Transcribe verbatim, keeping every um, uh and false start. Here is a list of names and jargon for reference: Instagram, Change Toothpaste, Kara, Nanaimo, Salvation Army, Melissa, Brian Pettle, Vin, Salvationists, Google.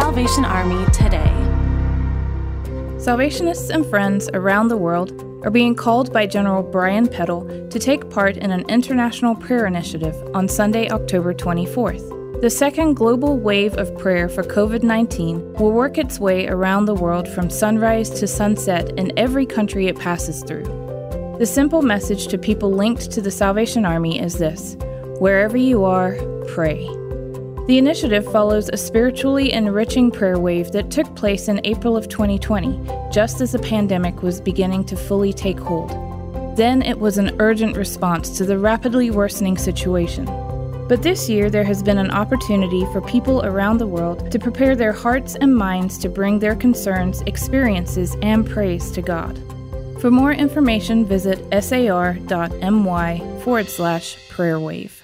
Salvation Army today. Salvationists and friends around the world are being called by General Brian Pettle to take part in an international prayer initiative on Sunday, October twenty-fourth. The second global wave of prayer for COVID nineteen will work its way around the world from sunrise to sunset in every country it passes through. The simple message to people linked to the Salvation Army is this: wherever you are, pray. The initiative follows a spiritually enriching prayer wave that took place in April of twenty twenty, just as the pandemic was beginning to fully take hold. Then it was an urgent response to the rapidly worsening situation. But this year, there has been an opportunity for people around the world to prepare their hearts and minds to bring their concerns, experiences, and praise to God. For more information, visit sar.my forward slash prayer wave.